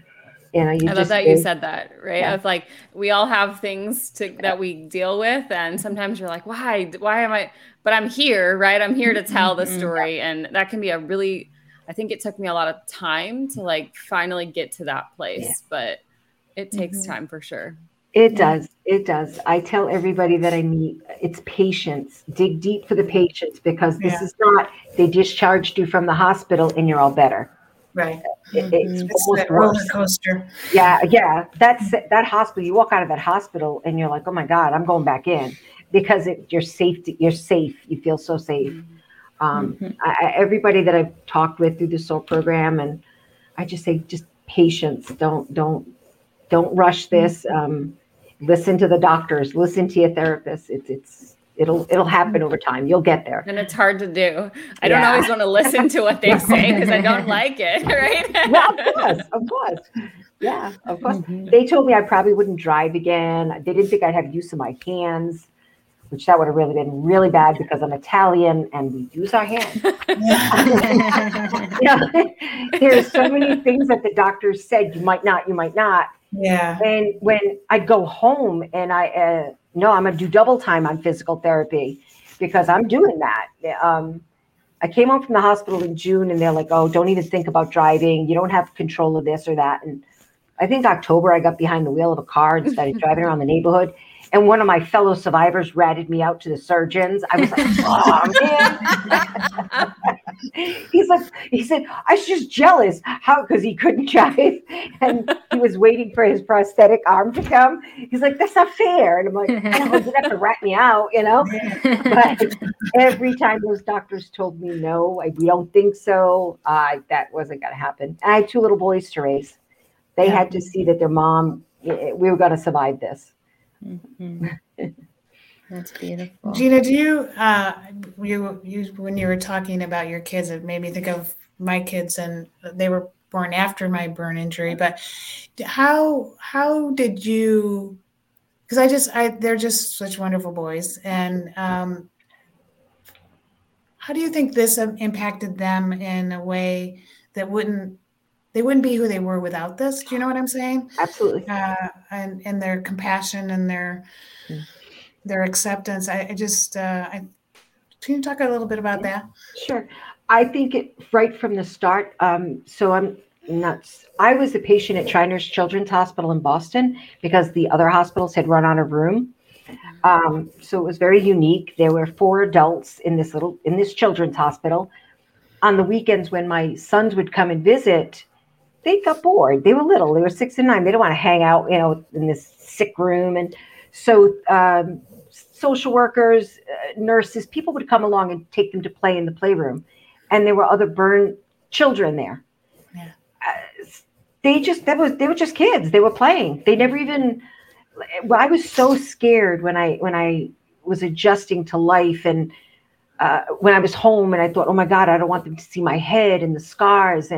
You know, I love that you said that, right? Yeah. Of like, we all have things that we deal with. And sometimes you're like, why am I, but I'm here, right? I'm here to tell the story. Yeah. And that can be a really, I think it took me a lot of time to like finally get to that place, yeah. But it takes time for sure. It does. It does. I tell everybody that I meet, it's patience. Dig deep for the patients, because this is not, they discharged you from the hospital and you're all better. Right. It's almost that roller coaster. Yeah. Yeah. That's that hospital. You walk out of that hospital and you're like, oh my God, I'm going back in, because you're safe. You're safe. You feel so safe. Everybody that I've talked with through the SOAR program, and I just say, just patience. Don't rush this. Listen to the doctors, listen to your therapist. It'll happen over time. You'll get there. And it's hard to do. I don't always want to listen to what they say because I don't like it, right? Well, of course. Yeah, of course. Mm-hmm. They told me I probably wouldn't drive again. They didn't think I'd have use of my hands, which that would have really been really bad because I'm Italian and we use our hands. There are so many things that the doctors said, you might not. Yeah. When I'd go home and no, I'm going to do double time on physical therapy because I'm doing that. I came home from the hospital in June and they're like, oh, don't even think about driving. You don't have control of this or that. And I think October I got behind the wheel of a car and started driving around the neighborhood. And one of my fellow survivors ratted me out to the surgeons. I was like, oh, man. He said, I was just jealous. How? Because he couldn't drive. And he was waiting for his prosthetic arm to come. He's like, that's not fair. And I'm like, oh, you have to rat me out, you know? But every time those doctors told me, no, we don't think so, that wasn't going to happen. And I had two little boys to raise. They had to see that their mom, we were going to survive this. Mm-hmm. That's beautiful. Gina, do you, you when you were talking about your kids, it made me think of my kids, and they were born after my burn injury, but how did you, because they're just such wonderful boys, and how do you think this impacted them in a way that they wouldn't be who they were without this? Do you know what I'm saying? Absolutely. And their compassion and their acceptance. I just can you talk a little bit about that? Sure. I think it right from the start. So I'm nuts. I was a patient at Shriners Children's Hospital in Boston because the other hospitals had run out of room. So it was very unique. There were four adults in this children's hospital. On the weekends when my sons would come and visit, they got bored. They were little. They were 6 and 9. They didn't want to hang out, you know, in this sick room. And so social workers, nurses, people would come along and take them to play in the playroom. And there were other burn children there. Yeah. They were just kids. They were playing. They never even. I was so scared when I was adjusting to life, and when I was home, and I thought, oh my God, I don't want them to see my head and the scars.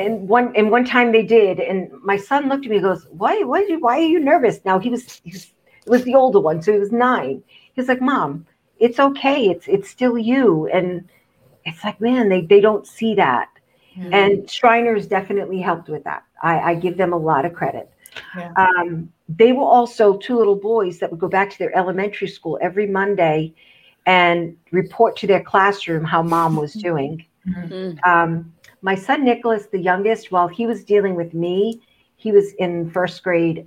And one time they did, and my son looked at me and goes, why are you nervous? Now he was the older one, so he was 9. He's like, Mom, it's okay. It's still you. And it's like, man, they don't see that. Mm-hmm. And Shriners definitely helped with that. I give them a lot of credit. Yeah. They were also two little boys that would go back to their elementary school every Monday and report to their classroom how Mom was doing. Mm-hmm. My son, Nicholas, the youngest, while he was dealing with me, he was in first grade. He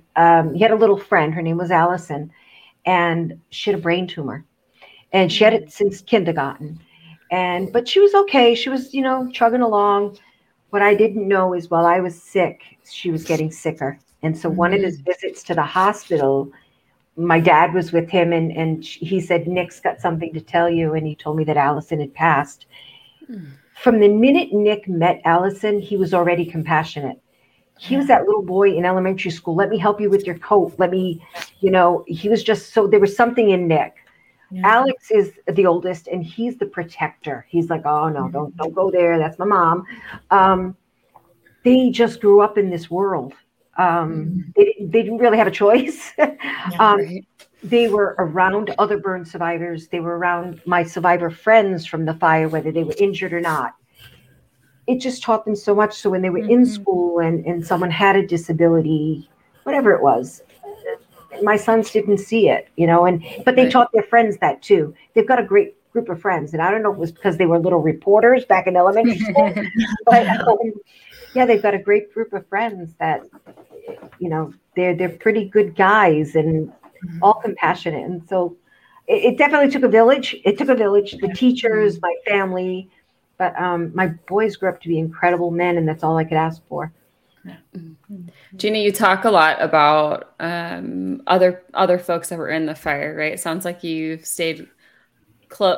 had a little friend. Her name was Allison, and she had a brain tumor, and she had it since kindergarten. But she was okay. She was, you know, chugging along. What I didn't know is while I was sick, she was getting sicker. And so one of his visits to the hospital, my dad was with him, and he said, Nick's got something to tell you. And he told me that Allison had passed. Mm. From the minute Nick met Allison, he was already compassionate. He was that little boy in elementary school. Let me help you with your coat. Let me, you know, he was just so, there was something in Nick. Yeah. Alex is the oldest, and he's the protector. He's like, oh no, don't go there. That's my mom. they just grew up in this world. They didn't really have a choice. They were around other burn survivors. They were around my survivor friends from the fire, whether they were injured or not. It just taught them so much. So when they were in school and someone had a disability, whatever it was, my sons didn't see it, you know, but they taught their friends that too. They've got a great group of friends. And I don't know if it was because they were little reporters back in elementary school, but yeah, they've got a great group of friends that, you know, they're pretty good guys and all compassionate. And so it definitely took a village. It took a village, the teachers, my family, but my boys grew up to be incredible men, and that's all I could ask for. Gina, you talk a lot about other folks that were in the fire, right? It sounds like you've stayed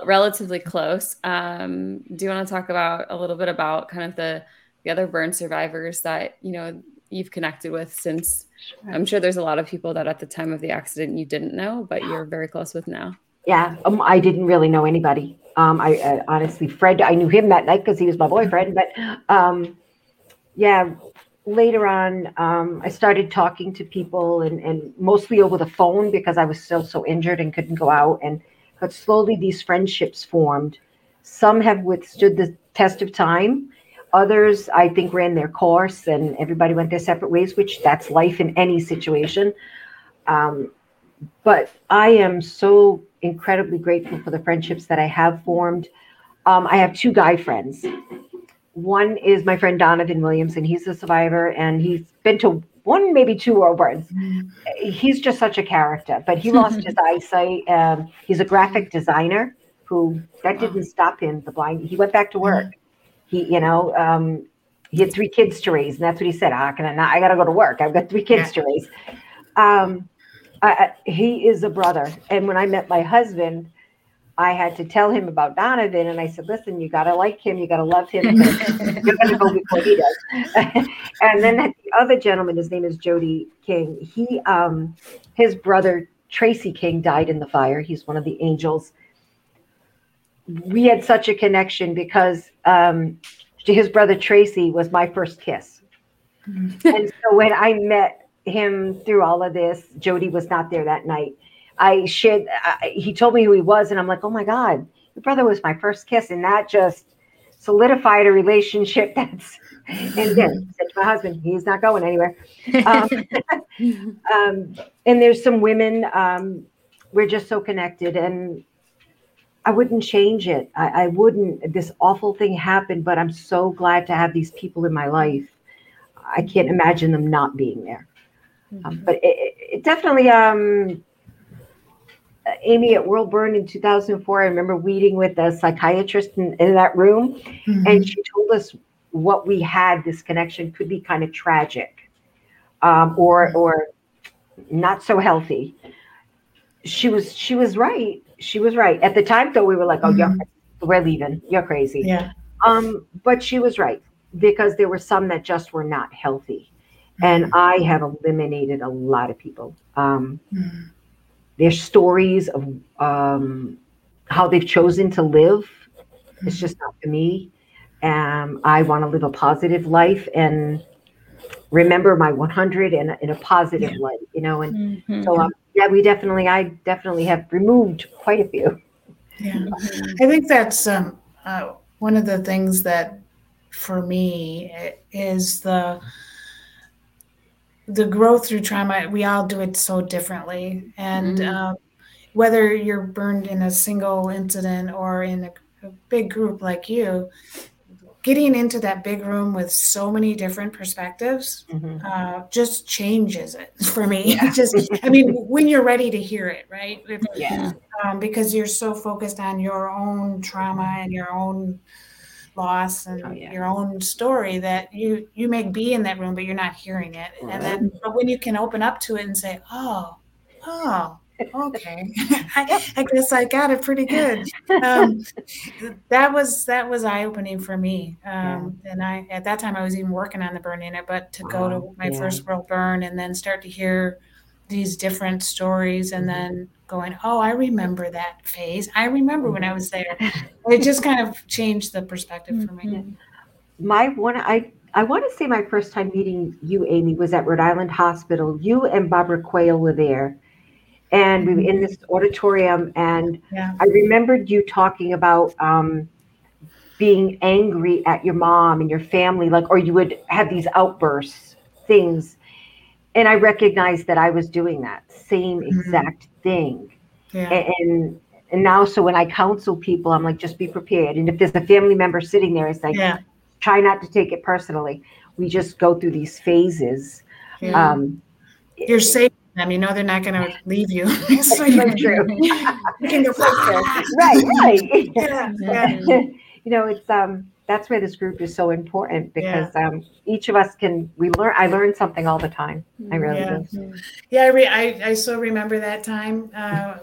relatively close. Do you want to talk about a little bit about kind of the other burn survivors that, you know, you've connected with since? Sure. I'm sure there's a lot of people that at the time of the accident you didn't know, but you're very close with now. Yeah, I didn't really know anybody. I honestly, Fred, I knew him that night because he was my boyfriend. But yeah, later on, I started talking to people and mostly over the phone because I was still so injured and couldn't go out. But slowly these friendships formed. Some have withstood the test of time. Others, I think, ran their course and everybody went their separate ways, which that's life in any situation. But I am so incredibly grateful for the friendships that I have formed. I have two guy friends. One is my friend Donovan Williams, and he's a survivor, and he's been to one, maybe two world burns. He's just such a character, but he lost his eyesight. He's a graphic designer that didn't stop him. The blind, he went back to work. He had three kids to raise, and that's what he said. I got to go to work. I've got three kids to raise. He is a brother. And when I met my husband, I had to tell him about Donovan. And I said, listen, you got to like him. You got to love him. You're going to go before he does. And then the other gentleman, his name is Jody King. He, his brother, Tracy King, died in the fire. He's one of the angels. We had such a connection because his brother Tracy was my first kiss. And so when I met him through all of this, Jody was not there that night. He told me who he was, and I'm like, oh my God, your brother was my first kiss. And that just solidified a relationship that's, and then I said to my husband, he's not going anywhere. And there's some women, we're just so connected, and I wouldn't change it. I wouldn't. This awful thing happened, but I'm so glad to have these people in my life. I can't imagine them not being there. But it definitely, Amy at World Burn in 2004, I remember meeting with a psychiatrist in that room, and she told us what we had, this connection could be kind of tragic or not so healthy. She was right. She was right. At the time, though, we were like, oh, we're leaving. You're crazy. Yeah. But she was right, because there were some that just were not healthy. And I have eliminated a lot of people. Their stories of how they've chosen to live. It's just not for me. I want to live a positive life and remember my 100 in a positive light, you know, and so I'm I definitely have removed quite a few. Yeah, I think that's one of the things that, for me, is the growth through trauma. We all do it so differently, and whether you're burned in a single incident or in a big group like you, getting into that big room with so many different perspectives just changes it for me. Yeah. When you're ready to hear it, right? Because you're so focused on your own trauma and your own loss and your own story that you may be in that room, but you're not hearing it. And then, but when you can open up to it and say, oh, okay, I guess I got it pretty good. That was eye-opening for me. And I, at that time, I was even working on the burn unit, but to go to my first world burn and then start to hear these different stories, and then going, oh, I remember that phase. I remember when I was there. It just kind of changed the perspective for me. My one, I I want to say my first time meeting you, Amy, was at Rhode Island Hospital. You and Barbara Quayle were there, and we were in this auditorium, and I remembered you talking about being angry at your mom and your family, like, or you would have these outbursts, things. And I recognized that I was doing that same exact thing. Yeah. And now, so when I counsel people, I'm like, just be prepared. And if there's a family member sitting there, it's like, try not to take it personally. We just go through these phases. Yeah. You're saving them. You know they're not going to leave you. That's so true. You can go right. Yeah. You know, it's that's where this group is so important, because each of us can, we learn, I learn something all the time. I really do. Yeah, I still remember that time.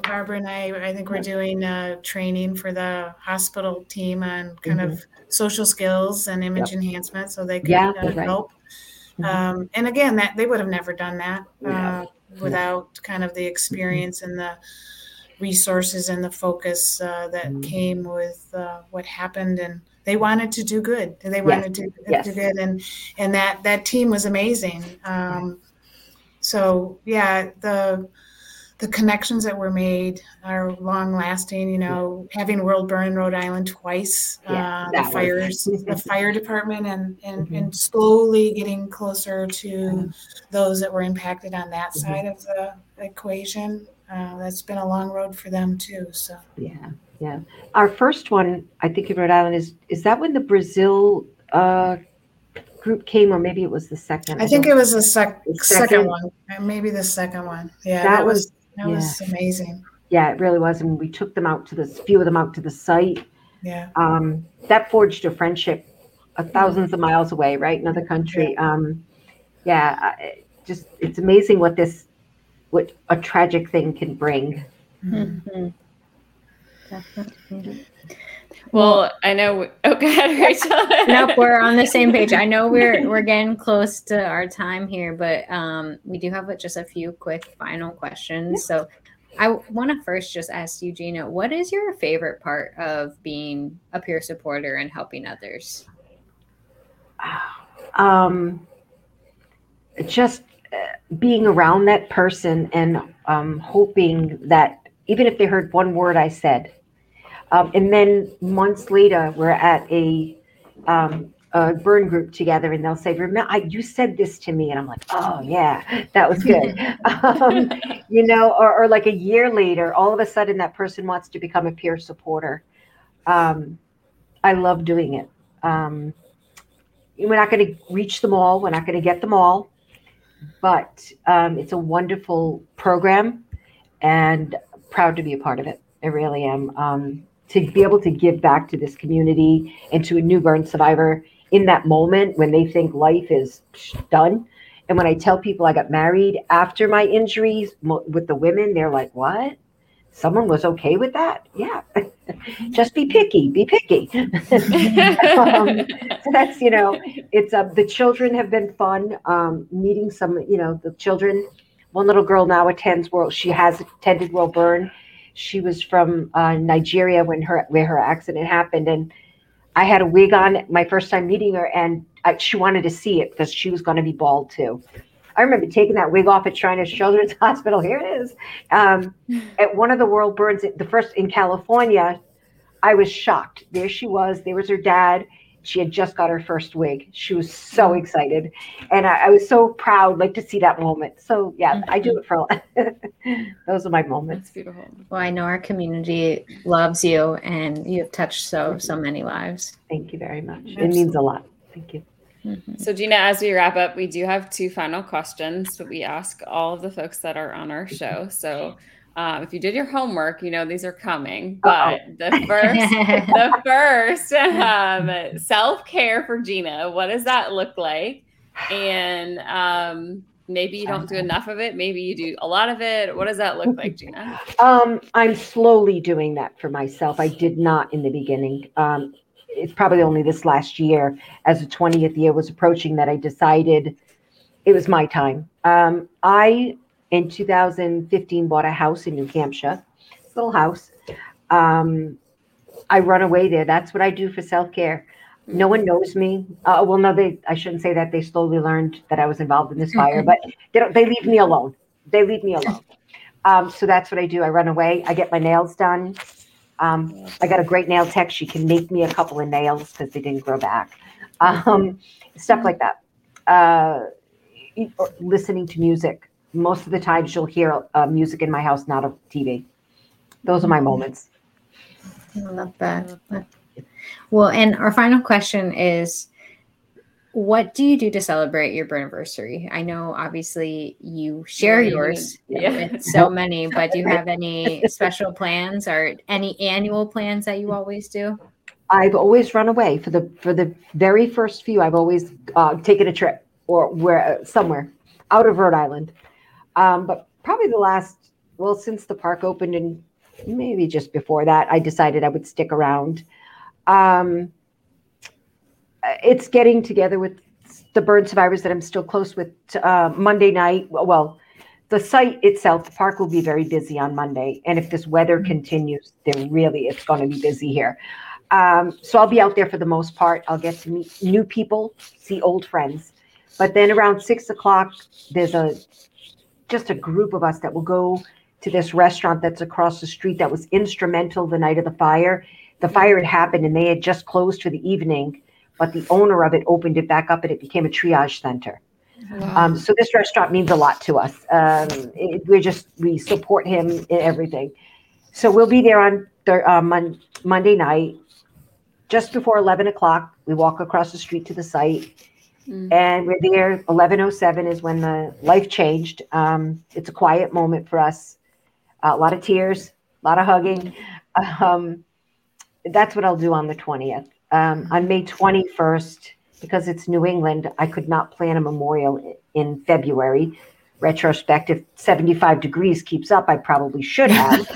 Barbara and I think we're doing training for the hospital team on kind of social skills and image enhancement, so they could help. And again, that they would have never done that without kind of the experience and the resources and the focus that came with what happened. And they wanted to do good. They wanted to do good. And that team was amazing. So yeah, the connections that were made are long lasting, you know, having World Burn in Rhode Island twice, the fires, the fire department and, and slowly getting closer to those that were impacted on that side of the equation. That's been a long road for them too. So yeah. Our first one, I think, in Rhode Island is that when the Brazil group came, or maybe it was the second. I think it was the second one. Maybe the second one. Yeah, that was amazing. Yeah, it really was, and we took them out to the few of them out to the site. Yeah, that forged a friendship, thousands of miles away, right, another country. Yeah, just it's amazing what this. What a tragic thing can bring. Mm-hmm. Definitely. Well, I know. Oh, God, Rachel. Nope, we're on the same page. I know we're getting close to our time here, but we do have just a few quick final questions. So, I want to first just ask you, Gina, what is your favorite part of being a peer supporter and helping others? Being around that person and hoping that even if they heard one word I said, and then months later we're at a burn group together and they'll say, "Remember, you said this to me," and I'm like, "Oh yeah, that was good." You know, or like a year later, all of a sudden that person wants to become a peer supporter. I love doing it. We're not going to reach them all. We're not going to get them all. But it's a wonderful program, and proud to be a part of it. I really am. To be able to give back to this community and to a new burn survivor in that moment when they think life is done. And when I tell people I got married after my injuries with the women, they're like, "What? Someone was okay with that?" Yeah. Just be picky. So that's, you know, it's the children have been fun, meeting some, you know, the children. One little girl now she has attended World Burn. She was from Nigeria when her accident happened. And I had a wig on my first time meeting her, and she wanted to see it because she was going to be bald too. I remember taking that wig off at Shriners Children's Hospital. Here it is. At one of the World Burns, the first in California, I was shocked. There she was. There was her dad. She had just got her first wig. She was so excited. And I was so proud, like, to see that moment. So, yeah, I do it for those are my moments. That's beautiful. Well, I know our community loves you, and you have touched so many lives. Thank you very much. Absolutely. It means a lot. Thank you. Mm-hmm. So Gina, as we wrap up, we do have two final questions that we ask all of the folks that are on our show. So if you did your homework, you know these are coming. But the first self-care for Gina, what does that look like? And maybe you don't do enough of it. Maybe you do a lot of it. What does that look like, Gina? I'm slowly doing that for myself. I did not in the beginning. It's probably only this last year, as the 20th year was approaching, that I decided it was my time. I, in 2015, bought a house in New Hampshire, little house. I run away there. That's what I do for self-care. No one knows me. Well, no, I shouldn't say that. They slowly learned that I was involved in this fire, but they leave me alone. They leave me alone. So that's what I do. I run away. I get my nails done. I got a great nail tech. She can make me a couple of nails because they didn't grow back. Stuff like that. Listening to music. Most of the times you'll hear music in my house, not on TV. Those are my moments. I love that. Well, and our final question is, what do you do to celebrate your burniversary? I know, obviously, you share yours with so many, but do you have any special plans or any annual plans that you always do? I've always run away. For the very first few, I've always taken a trip or somewhere out of Rhode Island. But probably since the park opened and maybe just before that, I decided I would stick around. It's getting together with the burn survivors that I'm still close with Monday night. Well, the site itself, the park will be very busy on Monday. And if this weather continues, then really it's going to be busy here. So I'll be out there for the most part. I'll get to meet new people, see old friends. But then around 6 o'clock, there's just a group of us that will go to this restaurant that's across the street that was instrumental the night of the fire. The fire had happened and they had just closed for the evening, but the owner of it opened it back up and it became a triage center. Wow. So this restaurant means a lot to us. We support him in everything. So we'll be there on Monday night, just before 11 o'clock. We walk across the street to the site and we're there. 11:07 is when the life changed. It's a quiet moment for us. A lot of tears, a lot of hugging. That's what I'll do on the 20th. On May 21st, because it's New England, I could not plan a memorial in February. Retrospective, 75 degrees keeps up. I probably should have,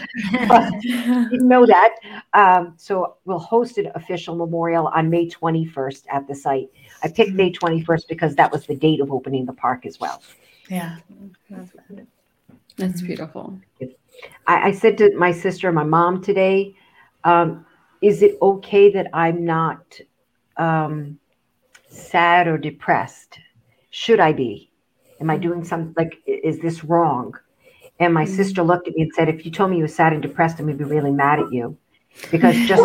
but didn't know that. So we'll host an official memorial on May 21st at the site. I picked May 21st because that was the date of opening the park as well. Yeah. That's beautiful. I said to my sister and my mom today, is it okay that I'm not sad or depressed? Should I be? Am I doing something is this wrong? And my sister looked at me and said, if you told me you were sad and depressed, I'm going to be really mad at you. Because just,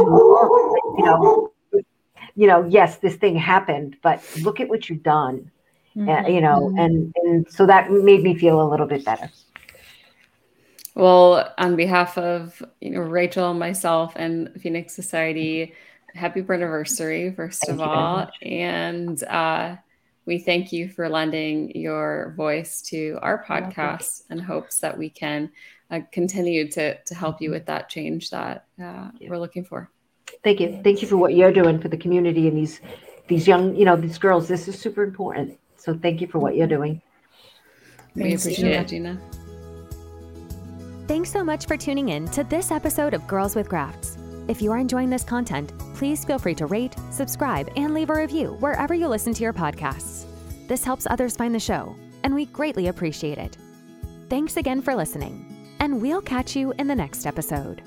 yes, this thing happened, but look at what you've done, and so that made me feel a little bit better. Well, on behalf of Rachel, myself, and Phoenix Society, happy burniversary, first of all. And we thank you for lending your voice to our podcast in hopes that we can continue to help you with that change that we're looking for. Thank you. Thank you for what you're doing for the community and these young, these girls. This is super important. So thank you for what you're doing. Thanks, we appreciate it, Gina. Thanks so much for tuning in to this episode of Girls with Grafts. If you are enjoying this content, please feel free to rate, subscribe, and leave a review wherever you listen to your podcasts. This helps others find the show, and we greatly appreciate it. Thanks again for listening, and we'll catch you in the next episode.